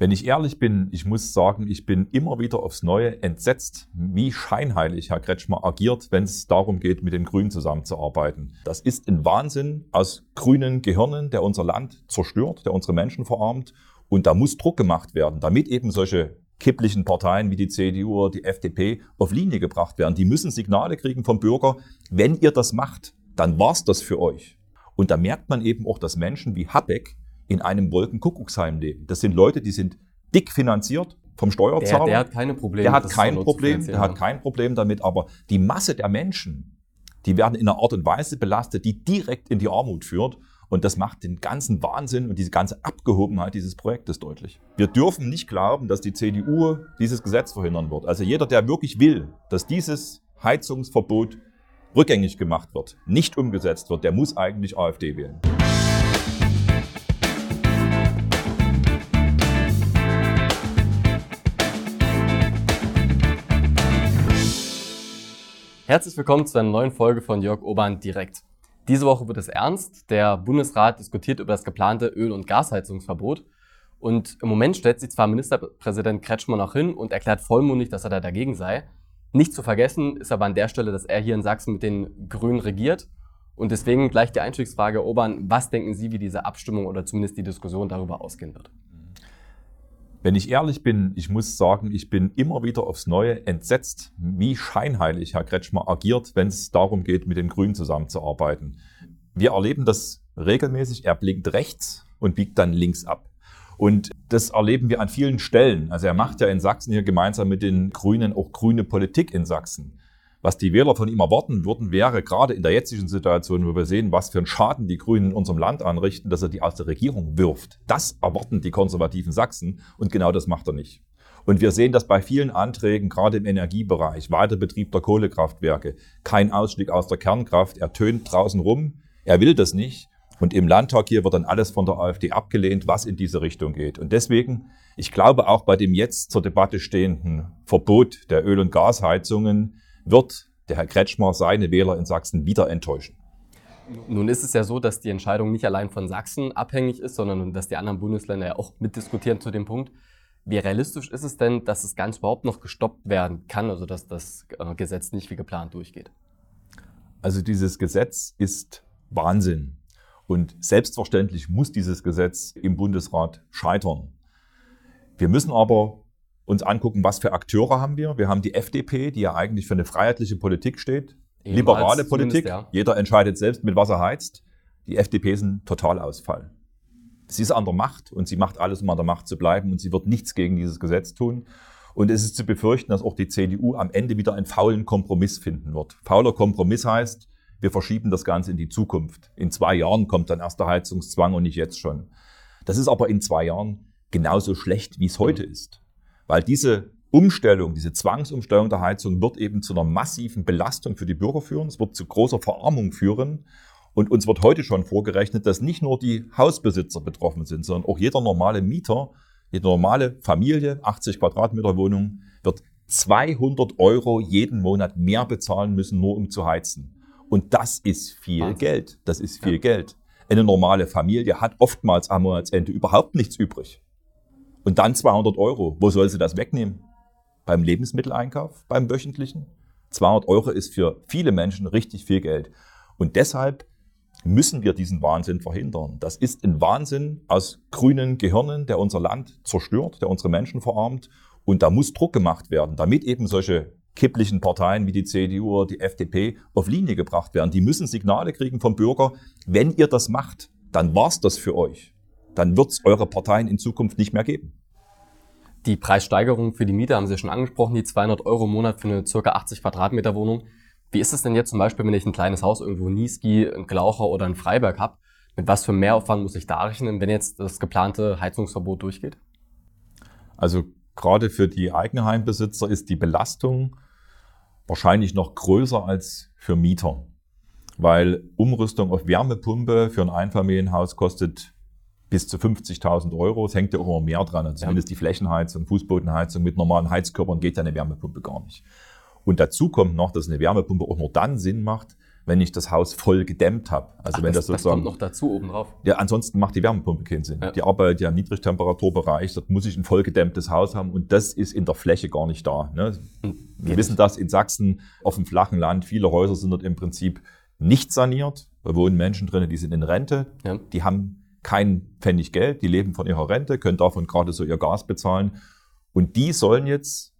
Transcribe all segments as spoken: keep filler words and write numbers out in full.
Wenn ich ehrlich bin, ich muss sagen, ich bin immer wieder aufs Neue entsetzt, wie scheinheilig Herr Kretschmer agiert, wenn es darum geht, mit den Grünen zusammenzuarbeiten. Das ist ein Wahnsinn aus grünen Gehirnen, der unser Land zerstört, der unsere Menschen verarmt. Und da muss Druck gemacht werden, damit eben solche kipplichen Parteien wie die C D U oder die F D P auf Linie gebracht werden. Die müssen Signale kriegen vom Bürger, wenn ihr das macht, dann war's das für euch. Und da merkt man eben auch, dass Menschen wie Habeck in einem Wolkenkuckucksheim leben. Das sind Leute, die sind dick finanziert vom Steuerzahler. Der, der hat keine Probleme. Der hat kein Problem, der hat kein Problem damit. Aber die Masse der Menschen, die werden in einer Art und Weise belastet, die direkt in die Armut führt. Und das macht den ganzen Wahnsinn und diese ganze Abgehobenheit dieses Projektes deutlich. Wir dürfen nicht glauben, dass die C D U dieses Gesetz verhindern wird. Also jeder, der wirklich will, dass dieses Heizungsverbot rückgängig gemacht wird, nicht umgesetzt wird, der muss eigentlich AfD wählen. Herzlich willkommen zu einer neuen Folge von Jörg Obern direkt. Diese Woche wird es ernst. Der Bundesrat diskutiert über das geplante Öl- und Gasheizungsverbot. Und im Moment stellt sich zwar Ministerpräsident Kretschmer noch hin und erklärt vollmundig, dass er da dagegen sei. Nicht zu vergessen ist aber an der Stelle, dass er hier in Sachsen mit den Grünen regiert. Und deswegen gleich die Einstiegsfrage, Herr Obern, was denken Sie, wie diese Abstimmung oder zumindest die Diskussion darüber ausgehen wird? Wenn ich ehrlich bin, ich muss sagen, ich bin immer wieder aufs Neue entsetzt, wie scheinheilig Herr Kretschmer agiert, wenn es darum geht, mit den Grünen zusammenzuarbeiten. Wir erleben das regelmäßig. Er blinkt rechts und biegt dann links ab. Und das erleben wir an vielen Stellen. Also er macht ja in Sachsen hier gemeinsam mit den Grünen auch grüne Politik in Sachsen. Was die Wähler von ihm erwarten würden, wäre gerade in der jetzigen Situation, wo wir sehen, was für einen Schaden die Grünen in unserem Land anrichten, dass er die aus der Regierung wirft. Das erwarten die konservativen Sachsen und genau das macht er nicht. Und wir sehen das bei vielen Anträgen, gerade im Energiebereich, Weiterbetrieb der Kohlekraftwerke, kein Ausstieg aus der Kernkraft, er tönt draußen rum, er will das nicht. Und im Landtag hier wird dann alles von der AfD abgelehnt, was in diese Richtung geht. Und deswegen, ich glaube auch bei dem jetzt zur Debatte stehenden Verbot der Öl- und Gasheizungen, wird der Herr Kretschmer seine Wähler in Sachsen wieder enttäuschen. Nun ist es ja so, dass die Entscheidung nicht allein von Sachsen abhängig ist, sondern dass die anderen Bundesländer ja auch mitdiskutieren zu dem Punkt. Wie realistisch ist es denn, dass das Ganze überhaupt noch gestoppt werden kann, also dass das Gesetz nicht wie geplant durchgeht? Also dieses Gesetz ist Wahnsinn. Und selbstverständlich muss dieses Gesetz im Bundesrat scheitern. Wir müssen aber uns angucken, was für Akteure haben wir. Wir haben die F D P, die ja eigentlich für eine freiheitliche Politik steht, Eben liberale Politik. Ja. Jeder entscheidet selbst, mit was er heizt. Die F D P ist ein Totalausfall. Sie ist an der Macht und sie macht alles, um an der Macht zu bleiben und sie wird nichts gegen dieses Gesetz tun. Und es ist zu befürchten, dass auch die C D U am Ende wieder einen faulen Kompromiss finden wird. Fauler Kompromiss heißt, wir verschieben das Ganze in die Zukunft. In zwei Jahren kommt dann erst der Heizungszwang und nicht jetzt schon. Das ist aber in zwei Jahren genauso schlecht, wie es heute mhm. ist. Weil diese Umstellung, diese Zwangsumstellung der Heizung wird eben zu einer massiven Belastung für die Bürger führen. Es wird zu großer Verarmung führen. Und uns wird heute schon vorgerechnet, dass nicht nur die Hausbesitzer betroffen sind, sondern auch jeder normale Mieter, jede normale Familie, achtzig Quadratmeter Wohnung, wird zweihundert Euro jeden Monat mehr bezahlen müssen, nur um zu heizen. Und das ist viel Wahnsinn. Geld. Das ist viel ja. Geld. Eine normale Familie hat oftmals am Monatsende überhaupt nichts übrig. Und dann zweihundert Euro. Wo soll sie das wegnehmen? Beim Lebensmitteleinkauf, beim wöchentlichen? zweihundert Euro ist für viele Menschen richtig viel Geld. Und deshalb müssen wir diesen Wahnsinn verhindern. Das ist ein Wahnsinn aus grünen Gehirnen, der unser Land zerstört, der unsere Menschen verarmt. Und da muss Druck gemacht werden, damit eben solche kipplichen Parteien wie die C D U oder die F D P auf Linie gebracht werden. Die müssen Signale kriegen vom Bürger, wenn ihr das macht, dann war's das für euch. Dann wird es eure Parteien in Zukunft nicht mehr geben. Die Preissteigerung für die Miete haben Sie ja schon angesprochen, die zweihundert Euro im Monat für eine ca. achtzig Quadratmeter Wohnung. Wie ist es denn jetzt zum Beispiel, wenn ich ein kleines Haus irgendwo in Niesky, in Glaucher oder in Freiberg habe? Mit was für Mehraufwand muss ich da rechnen, wenn jetzt das geplante Heizungsverbot durchgeht? Also gerade für die Eigenheimbesitzer ist die Belastung wahrscheinlich noch größer als für Mieter. Weil Umrüstung auf Wärmepumpe für ein Einfamilienhaus kostet bis zu fünfzigtausend Euro, es hängt ja auch immer mehr dran. Also zumindest ja. die Flächenheizung, Fußbodenheizung mit normalen Heizkörpern geht ja eine Wärmepumpe gar nicht. Und dazu kommt noch, dass eine Wärmepumpe auch nur dann Sinn macht, wenn ich das Haus voll gedämmt habe. Also Ach, wenn das, das sozusagen. Das kommt noch dazu obendrauf. Ja, ansonsten macht die Wärmepumpe keinen Sinn. Ja. Die arbeitet ja im Niedrigtemperaturbereich, dort muss ich ein voll gedämmtes Haus haben und das ist in der Fläche gar nicht da. Ne? Wir wissen das in Sachsen auf dem flachen Land, viele Häuser sind dort im Prinzip nicht saniert. Da wohnen Menschen drin, die sind in Rente, ja. Die haben kein Pfennig Geld, die leben von ihrer Rente, können davon gerade so ihr Gas bezahlen. Und die sollen jetzt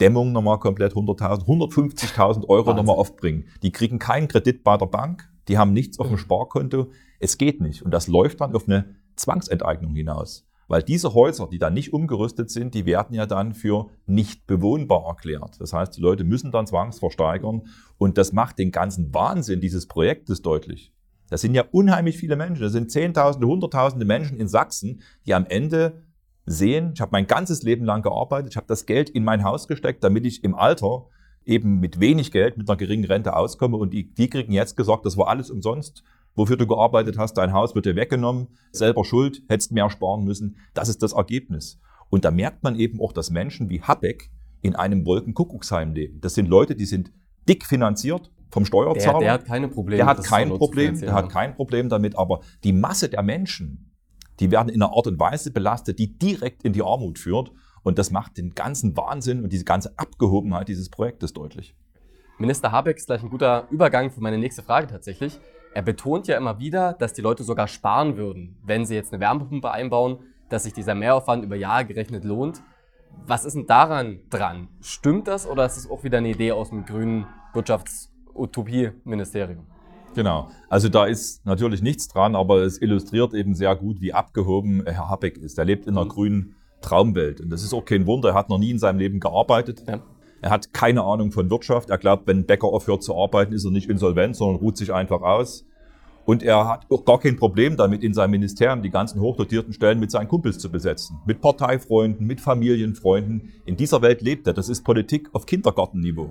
Dämmung nochmal komplett hunderttausend, hundertfünfzigtausend Euro nochmal aufbringen. Die kriegen keinen Kredit bei der Bank, die haben nichts auf dem Sparkonto. Es geht nicht. Und das läuft dann auf eine Zwangsenteignung hinaus. Weil diese Häuser, die dann nicht umgerüstet sind, die werden ja dann für nicht bewohnbar erklärt. Das heißt, die Leute müssen dann zwangsversteigern. Und das macht den ganzen Wahnsinn dieses Projektes deutlich. Das sind ja unheimlich viele Menschen. Das sind Zehntausende, Hunderttausende Menschen in Sachsen, die am Ende sehen, ich habe mein ganzes Leben lang gearbeitet, ich habe das Geld in mein Haus gesteckt, damit ich im Alter eben mit wenig Geld, mit einer geringen Rente auskomme. Und die, die kriegen jetzt gesagt, das war alles umsonst. Wofür du gearbeitet hast, dein Haus wird dir weggenommen, selber schuld, hättest mehr sparen müssen. Das ist das Ergebnis. Und da merkt man eben auch, dass Menschen wie Habeck in einem Wolkenkuckucksheim leben. Das sind Leute, die sind dick finanziert vom Steuerzahler. Der, der hat keine Probleme. Der hat kein Problem, der hat kein Problem damit. Aber die Masse der Menschen, die werden in einer Art und Weise belastet, die direkt in die Armut führt. Und das macht den ganzen Wahnsinn und diese ganze Abgehobenheit dieses Projektes deutlich. Minister Habeck ist gleich ein guter Übergang für meine nächste Frage tatsächlich. Er betont ja immer wieder, dass die Leute sogar sparen würden, wenn sie jetzt eine Wärmepumpe einbauen, dass sich dieser Mehraufwand über Jahre gerechnet lohnt. Was ist denn daran dran? Stimmt das oder ist es auch wieder eine Idee aus dem grünen Wirtschaftsutopie-Ministerium? Genau, also da ist natürlich nichts dran, aber es illustriert eben sehr gut, wie abgehoben Herr Habeck ist. Er lebt in einer mhm. grünen Traumwelt und das ist auch kein Wunder, er hat noch nie in seinem Leben gearbeitet. Ja. Er hat keine Ahnung von Wirtschaft. Er glaubt, wenn ein Bäcker aufhört zu arbeiten, ist er nicht insolvent, sondern ruht sich einfach aus. Und er hat auch gar kein Problem damit, in seinem Ministerium die ganzen hochdotierten Stellen mit seinen Kumpels zu besetzen. Mit Parteifreunden, mit Familienfreunden. In dieser Welt lebt er. Das ist Politik auf Kindergartenniveau.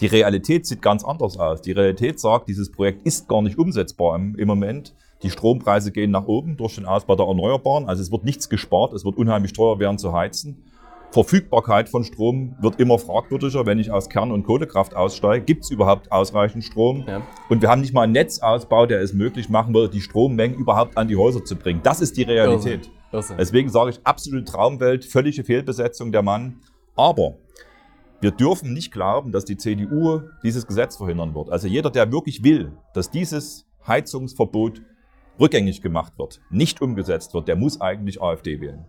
Die Realität sieht ganz anders aus. Die Realität sagt, dieses Projekt ist gar nicht umsetzbar im, im Moment. Die Strompreise gehen nach oben durch den Ausbau der Erneuerbaren. Also es wird nichts gespart. Es wird unheimlich teuer werden zu heizen. Verfügbarkeit von Strom wird immer fragwürdiger, wenn ich aus Kern- und Kohlekraft aussteige. Gibt es überhaupt ausreichend Strom? Ja. Und wir haben nicht mal einen Netzausbau, der es möglich machen würde, die Strommengen überhaupt an die Häuser zu bringen. Das ist die Realität. Irrsinn. Irrsinn. Deswegen sage ich, absolute Traumwelt, völlige Fehlbesetzung der Mann. Aber wir dürfen nicht glauben, dass die C D U dieses Gesetz verhindern wird. Also jeder, der wirklich will, dass dieses Heizungsverbot rückgängig gemacht wird, nicht umgesetzt wird, der muss eigentlich AfD wählen.